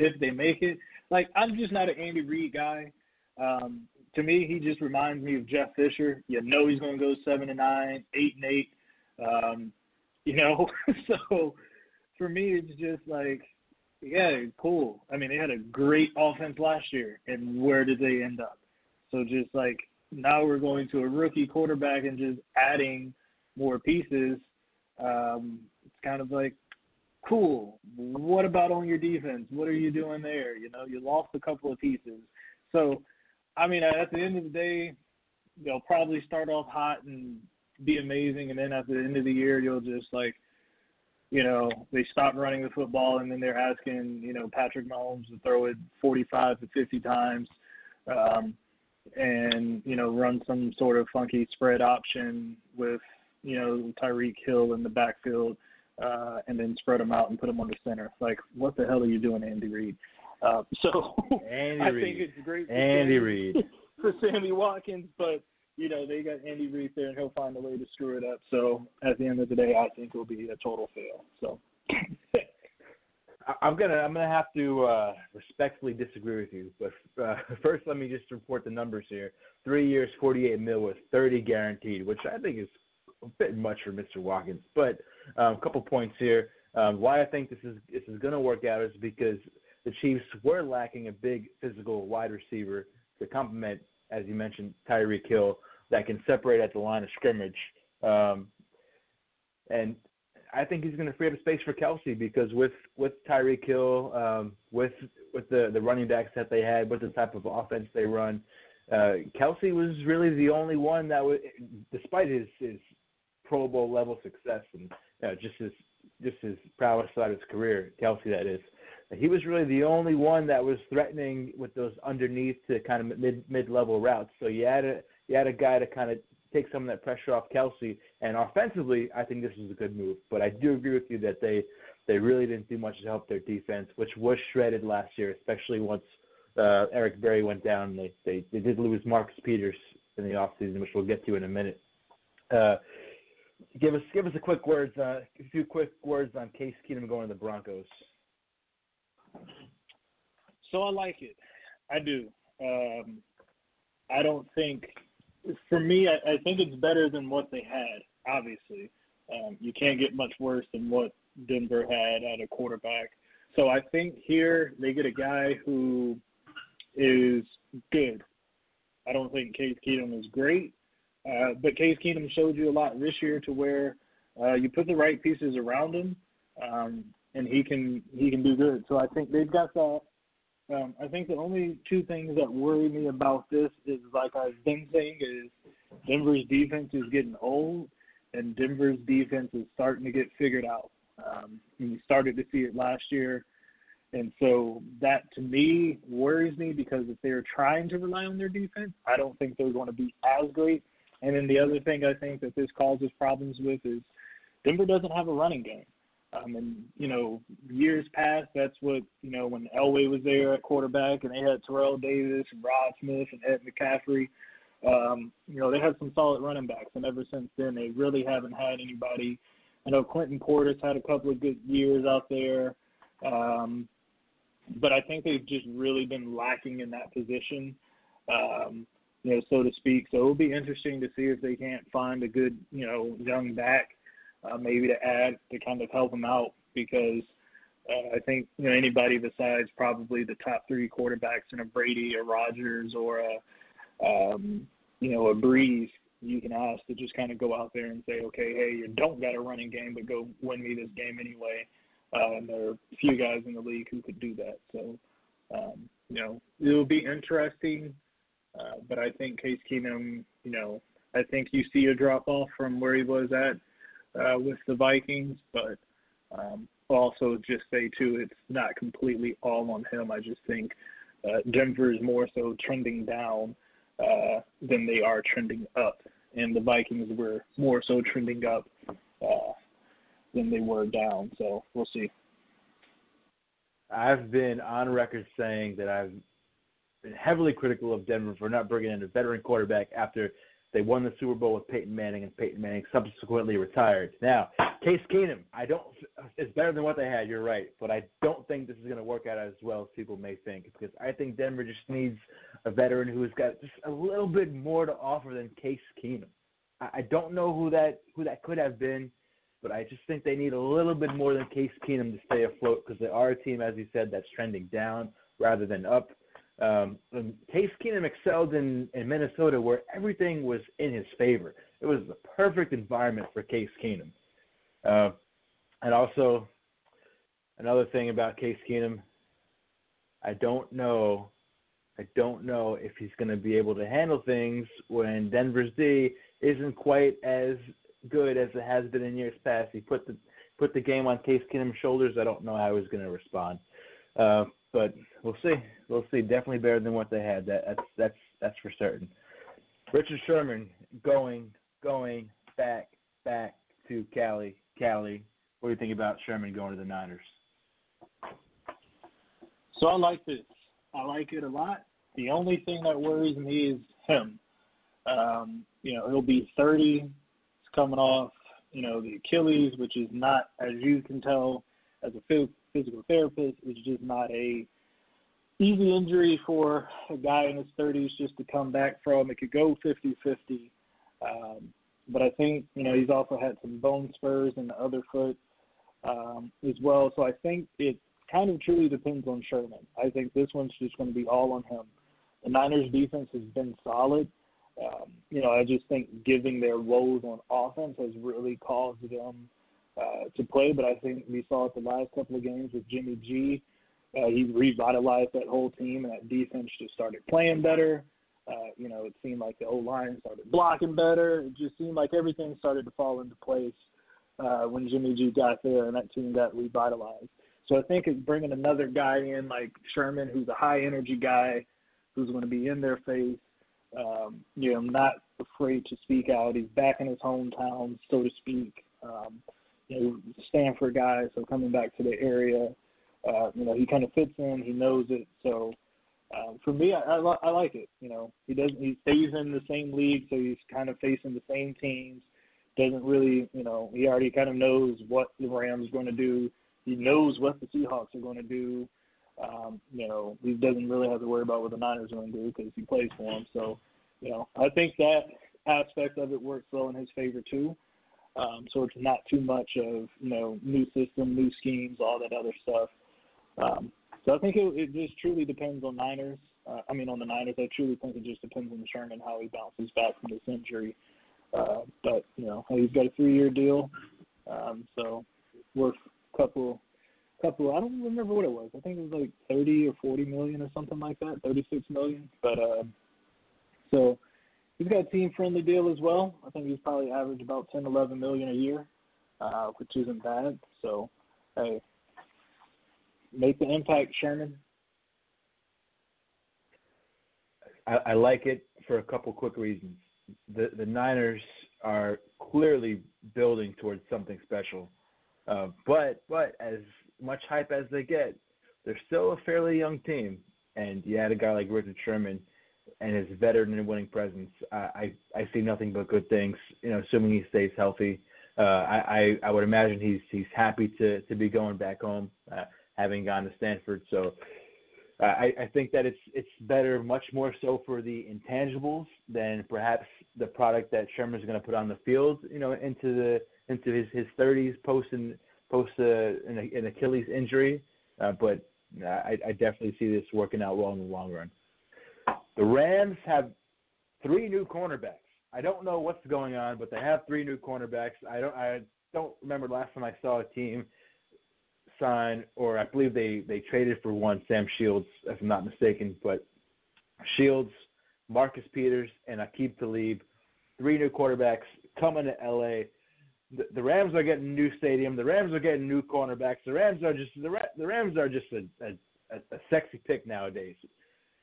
if they make it. Like, I'm just not an Andy Reid guy. Um, to me, he just reminds me of Jeff Fisher. You know he's going to go seven and nine, eight and eight. Um, you know, so for me, it's just like, yeah, cool. I mean, they had a great offense last year, and where did they end up? So just like now we're going to a rookie quarterback and just adding more pieces. Um, it's kind of like, cool. What about on your defense? What are you doing there? You know, you lost a couple of pieces. So, I mean, at the end of the day, they'll probably start off hot and be amazing, and then at the end of the year, you'll just, like, you know, they stop running the football, and then they're asking, you know, Patrick Mahomes to throw it forty-five to fifty times um, and, you know, run some sort of funky spread option with, you know, Tyreek Hill in the backfield uh, and then spread them out and put them on the center. Like, what the hell are you doing, Andy Reid? Uh, so Andy I Reed. think it's great for Andy Sammy, Reed. for Sammy Watkins, but, you know, they got Andy Reid there, and he'll find a way to screw it up. So at the end of the day, I think it'll be a total fail. So I'm gonna I'm gonna have to uh, respectfully disagree with you, but uh, first let me just report the numbers here. Three years, forty-eight mil with thirty guaranteed, which I think is a bit much for Mister Watkins. But um, a couple points here. Um, why I think this is this is gonna work out is because the Chiefs were lacking a big physical wide receiver to complement, as you mentioned, Tyreek Hill that can separate at the line of scrimmage. Um, and I think he's going to free up space for Kelsey because with, with Tyreek Hill, um, with with the, the running backs that they had, with the type of offense they run, uh, Kelsey was really the only one that was, despite his, his Pro Bowl level success and you know, just his just his prowess throughout his career, Kelsey that is, he was really the only one that was threatening with those underneath to kind of mid mid level routes. So you had a you had a guy to kind of take some of that pressure off Kelsey, and offensively, I think this is a good move. But I do agree with you that they, they really didn't do much to help their defense, which was shredded last year, especially once uh, Eric Berry went down. They, they they did lose Marcus Peters in the offseason, which we'll get to in a minute. Uh, give us give us a quick words, uh, a few quick words on Case Keenum going to the Broncos. So I like it. I do. Um, I don't think. For me, I, I think it's better than what they had, obviously. Um, you can't get much worse than what Denver had at a quarterback. So I think here they get a guy who is good. I don't think Case Keenum is great, uh, but Case Keenum showed you a lot this year to where uh, you put the right pieces around him, um, and he can he can do good. So I think they've got that. Um, I think the only two things that worry me about this is, like I've been saying, is Denver's defense is getting old, and Denver's defense is starting to get figured out. Um, and we started to see it last year. And so that, to me, worries me because if they're trying to rely on their defense, I don't think they're going to be as great. And then the other thing I think that this causes problems with is Denver doesn't have a running game. Um, and, you know, years past, that's what, you know, when Elway was there at quarterback and they had Terrell Davis and Rod Smith and Ed McCaffrey, um, you know, they had some solid running backs. And ever since then, they really haven't had anybody. I know Clinton Portis had a couple of good years out there. Um, but I think they've just really been lacking in that position, um, you know, so to speak. So it will be interesting to see if they can't find a good, you know, young back. Uh, maybe to add to kind of help them out because uh, I think you know anybody besides probably the top three quarterbacks in a Brady or Rodgers or a um, you know a Breeze you can ask to just kind of go out there and say okay hey you don't got a running game but go win me this game anyway uh, and there are a few guys in the league who could do that so um, you know it'll be interesting uh, but I think Case Keenum you know I think you see a drop off from where he was at. Uh, with the Vikings, but um, also just say, too, it's not completely all on him. I just think uh, Denver is more so trending down uh, than they are trending up, and the Vikings were more so trending up uh, than they were down, so we'll see. I've been on record saying that I've been heavily critical of Denver for not bringing in a veteran quarterback after – they won the Super Bowl with Peyton Manning, and Peyton Manning subsequently retired. Now, Case Keenum, I don't. It's better than what they had. You're right, but I don't think this is going to work out as well as people may think because I think Denver just needs a veteran who's got just a little bit more to offer than Case Keenum. I, I don't know who that who that could have been, but I just think they need a little bit more than Case Keenum to stay afloat because they are a team, as you said, that's trending down rather than up. Um, and Case Keenum excelled in, in Minnesota where everything was in his favor. It was the perfect environment for Case Keenum. Uh, and also, another thing about Case Keenum, I don't know, I don't know if he's going to be able to handle things when Denver's D isn't quite as good as it has been in years past. He put the put the game on Case Keenum's shoulders. I don't know how he's going to respond. Uh, But we'll see. We'll see. Definitely better than what they had. That, that's that's that's for certain. Richard Sherman going going back back to Cali. Cali. What do you think about Sherman going to the Niners? So I like this. I like it a lot. The only thing that worries me is him. Um, you know, he'll be thirty. He's coming off, you know, the Achilles, which is not, as you can tell, as a field. Physical therapist is just not a easy injury for a guy in his thirties just to come back from. It could go fifty-fifty. Um, but I think, you know, he's also had some bone spurs in the other foot um, as well. So I think it kind of truly depends on Sherman. I think this one's just going to be all on him. The Niners defense has been solid. um, you know, I just think giving their roles on offense has really caused them uh, to play. But I think we saw it the last couple of games with Jimmy G. Uh, he revitalized that whole team, and that defense just started playing better. Uh, you know, it seemed like the O-line started blocking better. It just seemed like everything started to fall into place uh, when Jimmy G got there, and that team got revitalized. So I think it's bringing another guy in like Sherman, who's a high-energy guy, who's going to be in their face, um, you know, not afraid to speak out. He's back in his hometown, so to speak. Um, you know, Stanford guy, so coming back to the area. Uh, you know, he kind of fits in. He knows it. So um, for me, I, I, li- I like it. You know, he doesn't. He stays in the same league, so he's kind of facing the same teams. Doesn't really, you know, he already kind of knows what the Rams are going to do. He knows what the Seahawks are going to do. Um, you know, he doesn't really have to worry about what the Niners are going to do because he plays for them. So, you know, I think that aspect of it works well in his favor too. Um, so it's not too much of, you know, new system, new schemes, all that other stuff. Um, so I think it, it just truly depends on Niners. Uh, I mean, on the Niners, I truly think it just depends on Sherman, how he bounces back from this injury. Uh, but, you know, he's got a three-year deal. Um, so worth a couple, couple, I don't remember what it was. I think it was like thirty or forty million or something like that, thirty-six million. But uh, so he's got a team-friendly deal as well. I think he's probably averaged about ten, eleven million a year, uh, which isn't bad. So, hey. Make the impact, Sherman. I, I like it for a couple quick reasons. The the Niners are clearly building towards something special. Uh, but but as much hype as they get, they're still a fairly young team. And you had a guy like Richard Sherman and his veteran and winning presence. I, I, I see nothing but good things, you know, assuming he stays healthy. Uh, I, I, I would imagine he's he's happy to, to be going back home. Uh, having gone to Stanford. So uh, I, I think that it's it's better, much more so for the intangibles than perhaps the product that Sherman's going to put on the field, you know, into the into his, his thirties post, in, post uh, an, an Achilles injury. Uh, but uh, I, I definitely see this working out well in the long run. The Rams have three new cornerbacks. I don't know what's going on, but they have three new cornerbacks. I don't I don't remember last time I saw a team sign, or I believe they, they traded for one, Sam Shields, if I'm not mistaken, but Shields, Marcus Peters, and Aqib Talib, three new quarterbacks coming to L A. The, the Rams are getting a new stadium. The Rams are getting new cornerbacks. The Rams are just the, the Rams are just a, a, a sexy pick nowadays.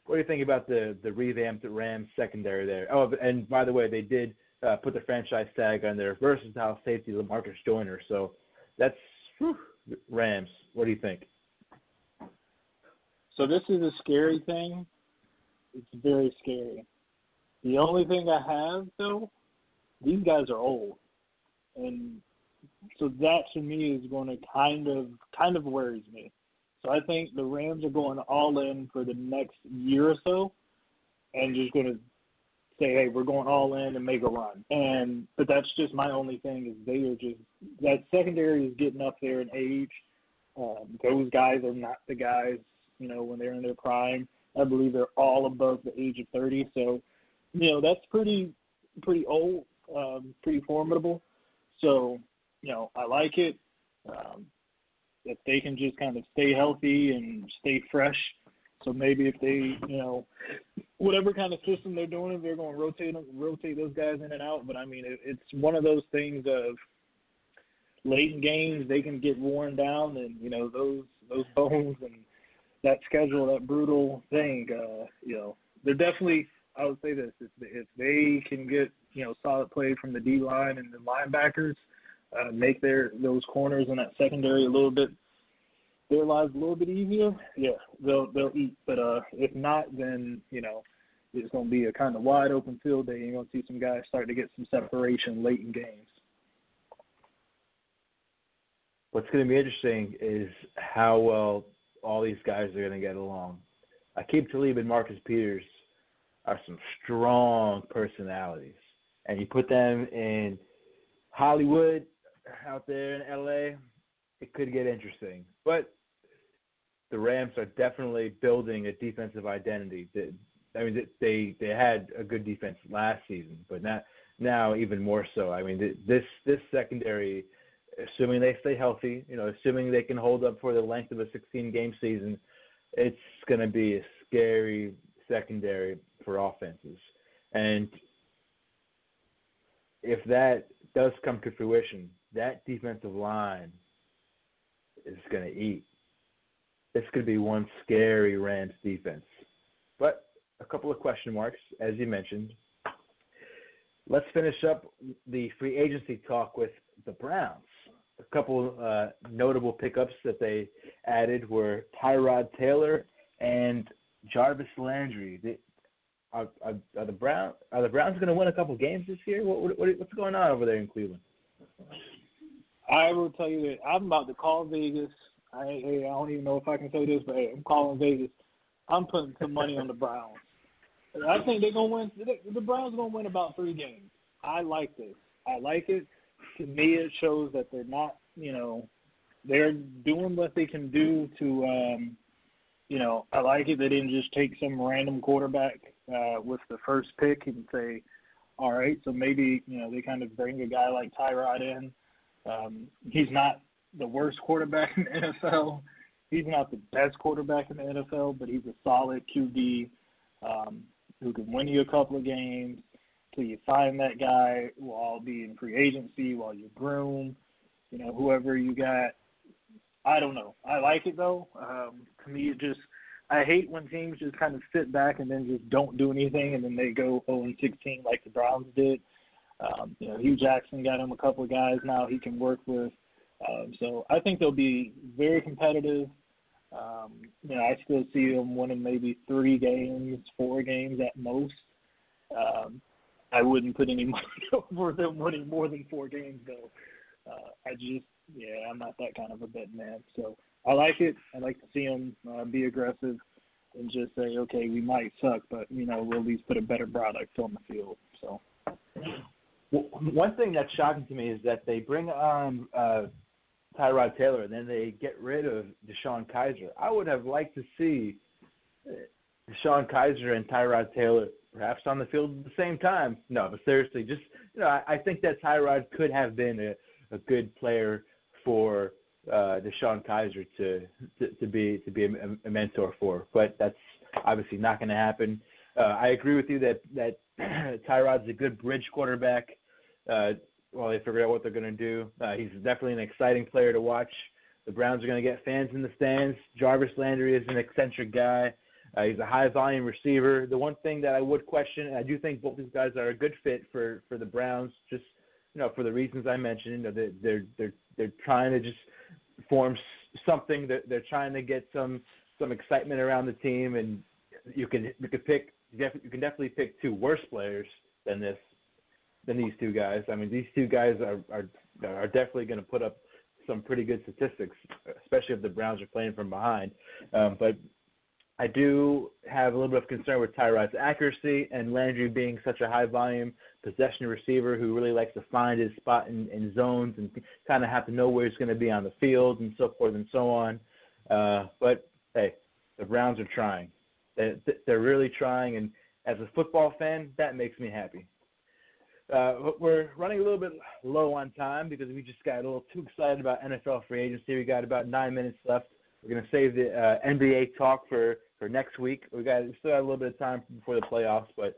What do you think about the, the revamped Rams secondary there? Oh, and by the way, they did uh, put the franchise tag on their versatile safety, LaMarcus Joyner. So that's whew, Rams, what do you think? So this is a scary thing. It's very scary. The only thing I have, though, these guys are old. And so that, to me, is going to kind of kind of worries me. So I think the Rams are going all in for the next year or so and just going to say, hey, we're going all in and make a run. And but that's just my only thing is they are just – that secondary is getting up there in age. Um, those guys are not the guys, you know, when they're in their prime. I believe they're all above the age of thirty. So, you know, that's pretty pretty old, um, pretty formidable. So, you know, I like it. Um, if they can just kind of stay healthy and stay fresh. So maybe if they, you know, whatever kind of system they're doing, they're going to rotate rotate those guys in and out. But, I mean, it, it's one of those things of late in games they can get worn down and, you know, those those bones and that schedule, that brutal thing, uh, you know, they're definitely, I would say this, if, if they can get, you know, solid play from the D-line and the linebackers, uh, make their those corners and that secondary a little bit, their lives a little bit easier, yeah, they'll they'll eat. But uh, if not, then, you know, it's going to be a kind of wide open field day. You're going to see some guys start to get some separation late in games. What's going to be interesting is how well all these guys are going to get along. Aqib Talib and Marcus Peters are some strong personalities. And you put them in Hollywood out there in L A, it could get interesting. But the Rams are definitely building a defensive identity. The, I mean, they they had a good defense last season, but not, now even more so. I mean, this this secondary, assuming they stay healthy, you know, assuming they can hold up for the length of a sixteen-game season, it's going to be a scary secondary for offenses. And if that does come to fruition, that defensive line is going to eat. This could be one scary Rams defense. But a couple of question marks, as you mentioned. Let's finish up the free agency talk with the Browns. A couple uh, notable pickups that they added were Tyrod Taylor and Jarvis Landry. They, are, are, are the Brown are the Browns going to win a couple games this year? What, what, what's going on over there in Cleveland? I will tell you that I'm about to call Vegas. I, I don't even know if I can say this, but hey, I'm calling Vegas. I'm putting some money on the Browns. I think they're going to win. The Browns are going to win about three games. I like this. I like it. To me, it shows that they're not, you know, they're doing what they can do to, um, you know, I like it. They didn't just take some random quarterback uh, with the first pick and say, all right, so maybe, you know, they kind of bring a guy like Tyrod in. Um, he's not the worst quarterback in the N F L. He's not the best quarterback in the N F L, but he's a solid Q B um, who can win you a couple of games. So you sign that guy while being free agency, while you groom, you know, whoever you got. I don't know. I like it, though. Um, to me, it just – I hate when teams just kind of sit back and then just don't do anything, and then they go oh and sixteen like the Browns did. Um, you know, Hugh Jackson got him a couple of guys now he can work with. Um, so I think they'll be very competitive. Um, you know, I still see them winning maybe three games, four games at most. Um, I wouldn't put any money over them winning more than four games, though. Uh, I just, yeah, I'm not that kind of a bet man. So I like it. I like to see them uh, be aggressive and just say, okay, we might suck, but, you know, we'll at least put a better product on the field. So well, one thing that's shocking to me is that they bring on uh, Tyrod Taylor and then they get rid of Deshaun Kizer. I would have liked to see Deshaun Kizer and Tyrod Taylor perhaps on the field at the same time. No, but seriously, just, you know, I, I think that Tyrod could have been a, a good player for uh, Deshaun Kizer to, to to be to be a, a mentor for, but that's obviously not going to happen. Uh, I agree with you that that Tyrod's a good bridge quarterback. Uh, while they figure out what they're going to do, uh, he's definitely an exciting player to watch. The Browns are going to get fans in the stands. Jarvis Landry is an eccentric guy. Uh, he's a high-volume receiver. The one thing that I would question, and I do think both these guys are a good fit for, for the Browns, just, you know, for the reasons I mentioned. You know, they're, they're, they're, they're trying to just form something. They're, they're trying to get some, some excitement around the team, and you can you can pick you can definitely pick two worse players than this than these two guys. I mean, these two guys are are, are definitely going to put up some pretty good statistics, especially if the Browns are playing from behind. Um, but I do have a little bit of concern with Tyrod's accuracy and Landry being such a high-volume possession receiver who really likes to find his spot in, in zones and kind of have to know where he's going to be on the field and so forth and so on. Uh, but, hey, the Browns are trying. They, they're really trying, and as a football fan, that makes me happy. Uh, we're running a little bit low on time because we just got a little too excited about N F L free agency. We got about nine minutes left. We're going to save the uh, N B A talk for, for next week. We got we still got a little bit of time before the playoffs, but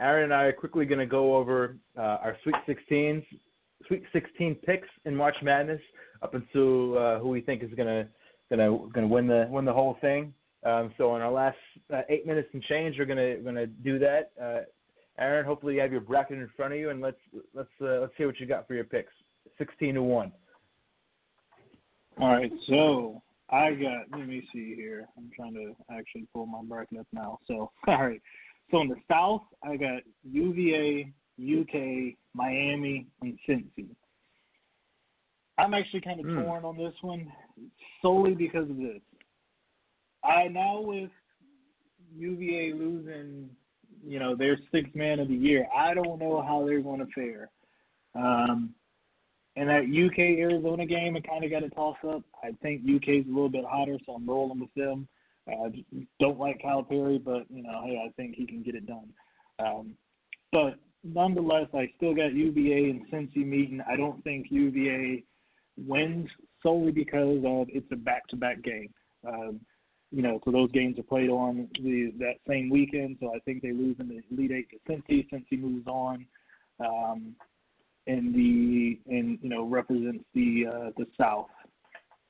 Aaron and I are quickly going to go over uh, our Sweet sixteens, Sweet sixteen picks in March Madness, up until uh, who we think is going to gonna gonna win the win the whole thing. Um, so in our last uh, eight minutes and change, we're gonna gonna do that. Uh, Aaron, hopefully you have your bracket in front of you, and let's let's uh, let's hear what you got for your picks. sixteen to one. All right, so. I got, let me see here. I'm trying to actually pull my bracket up now. So, all right. So, in the South, I got U V A, U K, Miami, and Cincy. I'm actually kind of mm. torn on this one solely because of this. I now, with U V A losing, you know, their sixth man of the year, I don't know how they're going to fare. Um, And that U K Arizona game, it kind of got a toss up. I think U K's a little bit hotter, so I'm rolling with them. I don't like Calipari, but, you know, hey, I think he can get it done. Um, but nonetheless, I still got U V A and Cincy meeting. I don't think U V A wins solely because of it's a back-to-back game. Um, you know, so those games are played on the, that same weekend, so I think they lose in the Elite Eight to Cincy. Cincy moves on um, and, the, and, you know, represents the uh, the South.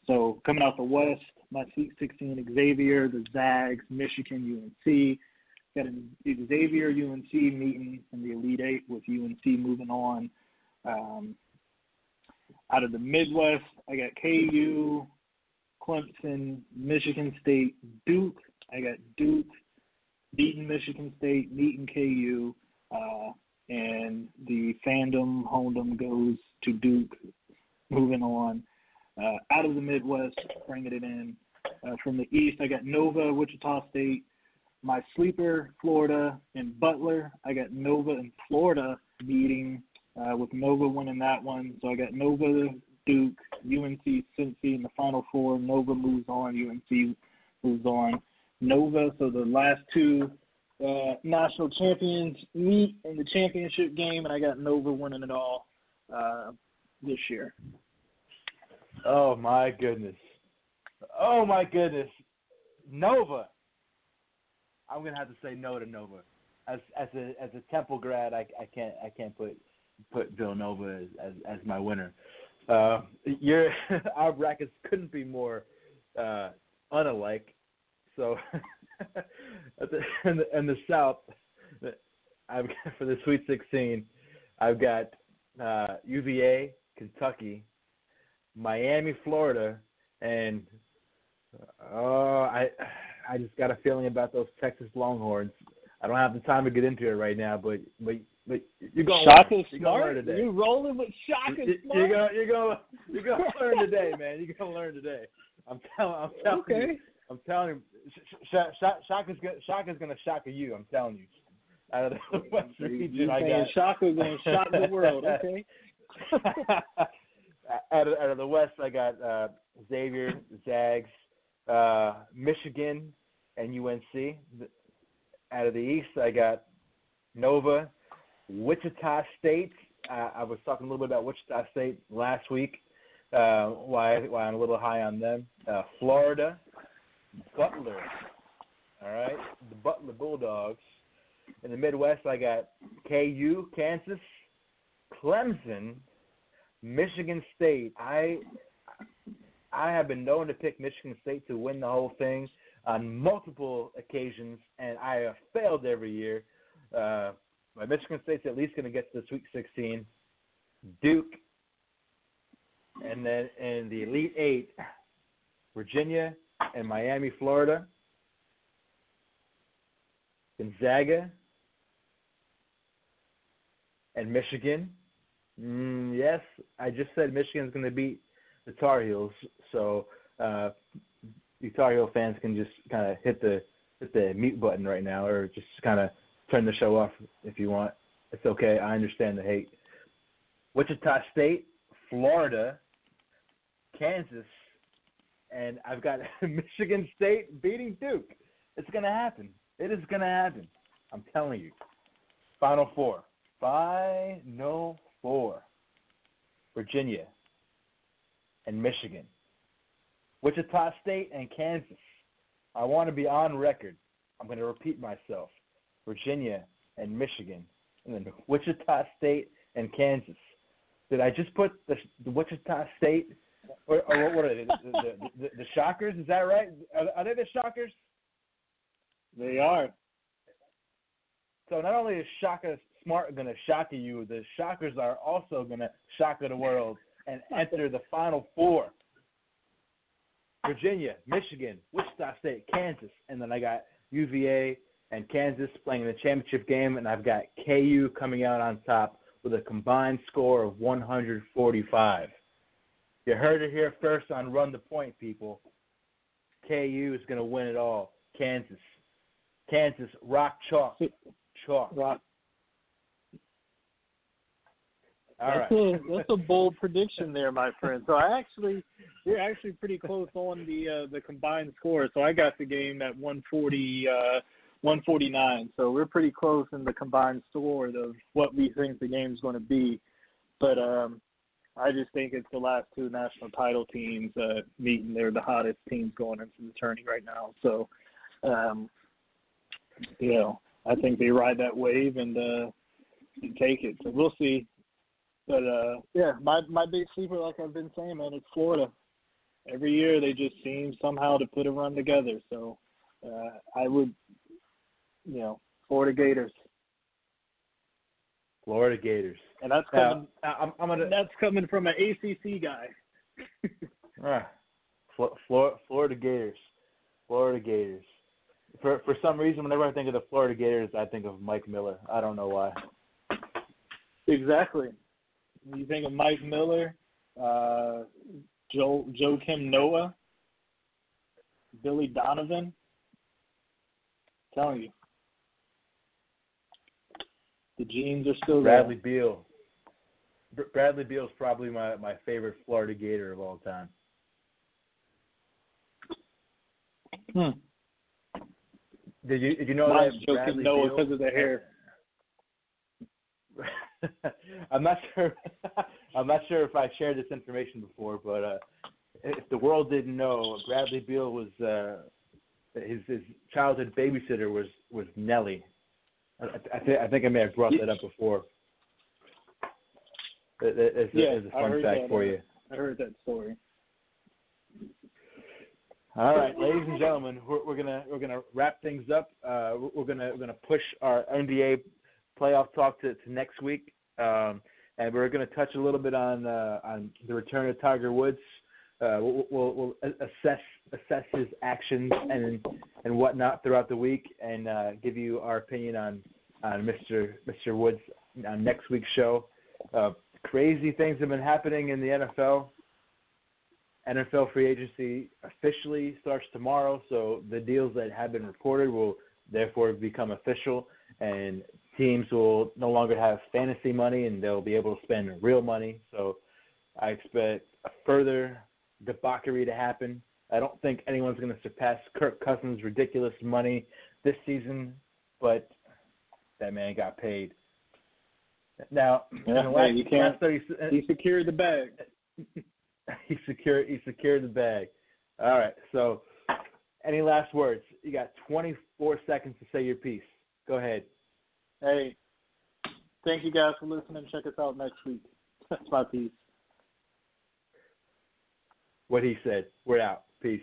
So coming out the West, my Sweet sixteen, Xavier, the Zags, Michigan, U N C. Got an Xavier U N C meeting in the Elite Eight with U N C moving on. Um, out of the Midwest, I got K U, Clemson, Michigan State, Duke. I got Duke beating Michigan State, beating K U, uh, and the fandom, hold'em goes to Duke moving on. Uh, out of the Midwest, bringing it in. Uh, from the East, I got Nova, Wichita State. My sleeper, Florida, and Butler. I got Nova and Florida meeting uh, with Nova winning that one. So I got Nova, Duke, U N C, Cincy in the Final Four. Nova moves on. U N C moves on. Nova, so the last two uh, national champions meet in the championship game, and I got Nova winning it all uh, this year. Oh, my goodness. Oh, my goodness. Nova. I'm going to have to say no to Nova. As as a as a Temple grad, I, I can't I can't put put Villanova as, as, as my winner. Uh, your our brackets couldn't be more uh, unalike. So, in, the, in the South, I've for the Sweet sixteen, I've got uh, U V A, Kentucky, Miami, Florida, and oh, I I just got a feeling about those Texas Longhorns. I don't have the time to get into it right now, but but but you're going to learn. You're going to learn today. You're rolling with Shaka Smart. You're going you're going you're going to learn today, man. You're going to learn today. I'm telling I'm telling okay. you. I'm telling you. Shaka's Shaka's going to Shaka you. I'm telling you. Out of the Western region, I got Shaka's going to shock the world. Okay. Out of, out of the West, I got uh, Xavier, Zags, uh, Michigan, and U N C. Out of the East, I got Nova, Wichita State. Uh, I was talking a little bit about Wichita State last week, uh, why, why I'm a little high on them. Uh, Florida, Butler, all right, the Butler Bulldogs. In the Midwest, I got K U, Kansas, Clemson, Michigan State. I I have been known to pick Michigan State to win the whole thing on multiple occasions, and I have failed every year. Uh, but Michigan State's at least going to get to the Sweet sixteen. Duke, and then in the Elite Eight, Virginia and Miami, Florida. Gonzaga and Michigan. Mm, yes, I just said Michigan's going to beat the Tar Heels, so uh, you Tar Heel fans can just kind of hit the hit the mute button right now, or just kind of turn the show off if you want. It's okay. I understand the hate. Wichita State, Florida, Kansas, and I've got Michigan State beating Duke. It's going to happen. It is going to happen. I'm telling you. Final Four. Final Four, Virginia and Michigan, Wichita State and Kansas. I want to be on record. I'm going to repeat myself. Virginia and Michigan, and then Wichita State and Kansas. Did I just put the, the Wichita State, or, or what are they, the, the, the, the Shockers? Is that right? Are, are they the Shockers? They are. So not only is Shaka Smart going to shock you, the Shockers are also going to shock the world and enter the Final Four. Virginia, Michigan, Wichita State, Kansas, and then I got U V A and Kansas playing in the championship game, and I've got K U coming out on top with a combined score of one hundred forty-five. You heard it here first on Run the Point, people. K U is going to win it all. Kansas. Kansas, rock chalk. Chalk. Rock. All that's right. a that's a bold prediction there, my friend. So I actually you're actually pretty close on the uh, the combined score. So I got the game at one forty, one forty-nine. So we're pretty close in the combined score of what we think the game's going to be. But um, I just think it's the last two national title teams uh, meeting. They're the hottest teams going into the tourney right now. So, um, you know, I think they ride that wave and uh, take it. So we'll see. But, uh, yeah, my, my big sleeper, like I've been saying, man, it's Florida. Every year they just seem somehow to put a run together. So uh, I would, you know, Florida Gators. Florida Gators. And that's coming, uh, I'm, I'm gonna, that's coming from an A C C guy. uh, Florida, Florida Gators. Florida Gators. For for some reason, whenever I think of the Florida Gators, I think of Mike Miller. I don't know why. Exactly. You think of Mike Miller, uh, Joe, Joakim Noah, Billy Donovan. I'm telling you. The jeans are still there. Bradley Beal. Br- Bradley Beal's probably my, my favorite Florida Gator of all time. Hmm. Did you did you know Mine's that Bradley Noah Beal because of the hair? I'm not sure. I'm not sure if I shared this information before, but uh, if the world didn't know, Bradley Beal was uh, his his childhood babysitter was was Nellie. I, th- I think I may have brought that up before. It's a, yeah, it's a fun fact that, for you. I heard that story. All right, ladies and gentlemen, we're, we're gonna we're gonna wrap things up. Uh, we're gonna we're gonna push our N B A playoff talk to, to next week, um, and we're gonna touch a little bit on uh, on the return of Tiger Woods. Uh, we'll, we'll, we'll assess assess his actions and and whatnot throughout the week, and uh, give you our opinion on on Mister Mister Woods on next week's show. Uh, crazy things have been happening in the N F L. N F L free agency officially starts tomorrow, so the deals that have been reported will therefore become official, and teams will no longer have fantasy money, and they'll be able to spend real money. So I expect a further debauchery to happen. I don't think anyone's going to surpass Kirk Cousins' ridiculous money this season, but that man got paid. Now, yeah, in the last, you can't, thirty, he secured the bag. he secured he secured the bag. All right, so any last words? You got twenty-four seconds to say your piece. Go ahead. Hey, thank you guys for listening. Check us out next week. That's my piece. What he said. We're out. Peace.